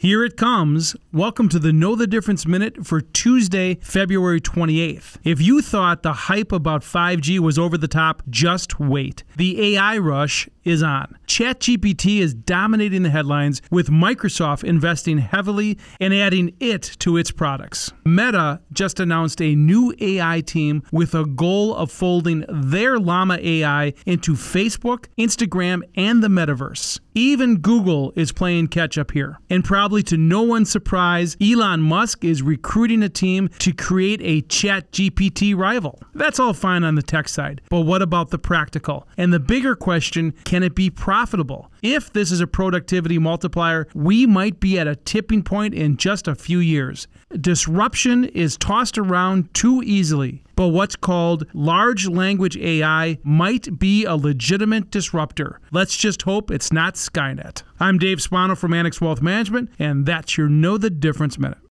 Here it comes. Welcome to the Know the Difference Minute for Tuesday, February 28th. If you thought the hype about 5G was over the top, just wait. The AI rush is on. ChatGPT is dominating the headlines, with Microsoft investing heavily and adding it to its products. Meta just announced a new AI team with a goal of folding their Llama AI into Facebook, Instagram, and the metaverse. Even Google is playing catch up here. And probably to no one's surprise, Elon Musk is recruiting a team to create a ChatGPT rival. That's all fine on the tech side, but what about the practical? And the bigger question, can it be profitable? If this is a productivity multiplier, we might be at a tipping point in just a few years. Disruption is tossed around too easily, but what's called large language AI might be a legitimate disruptor. Let's just hope it's not Skynet. I'm Dave Spano from Annex Wealth Management, and that's your Know the Difference Minute.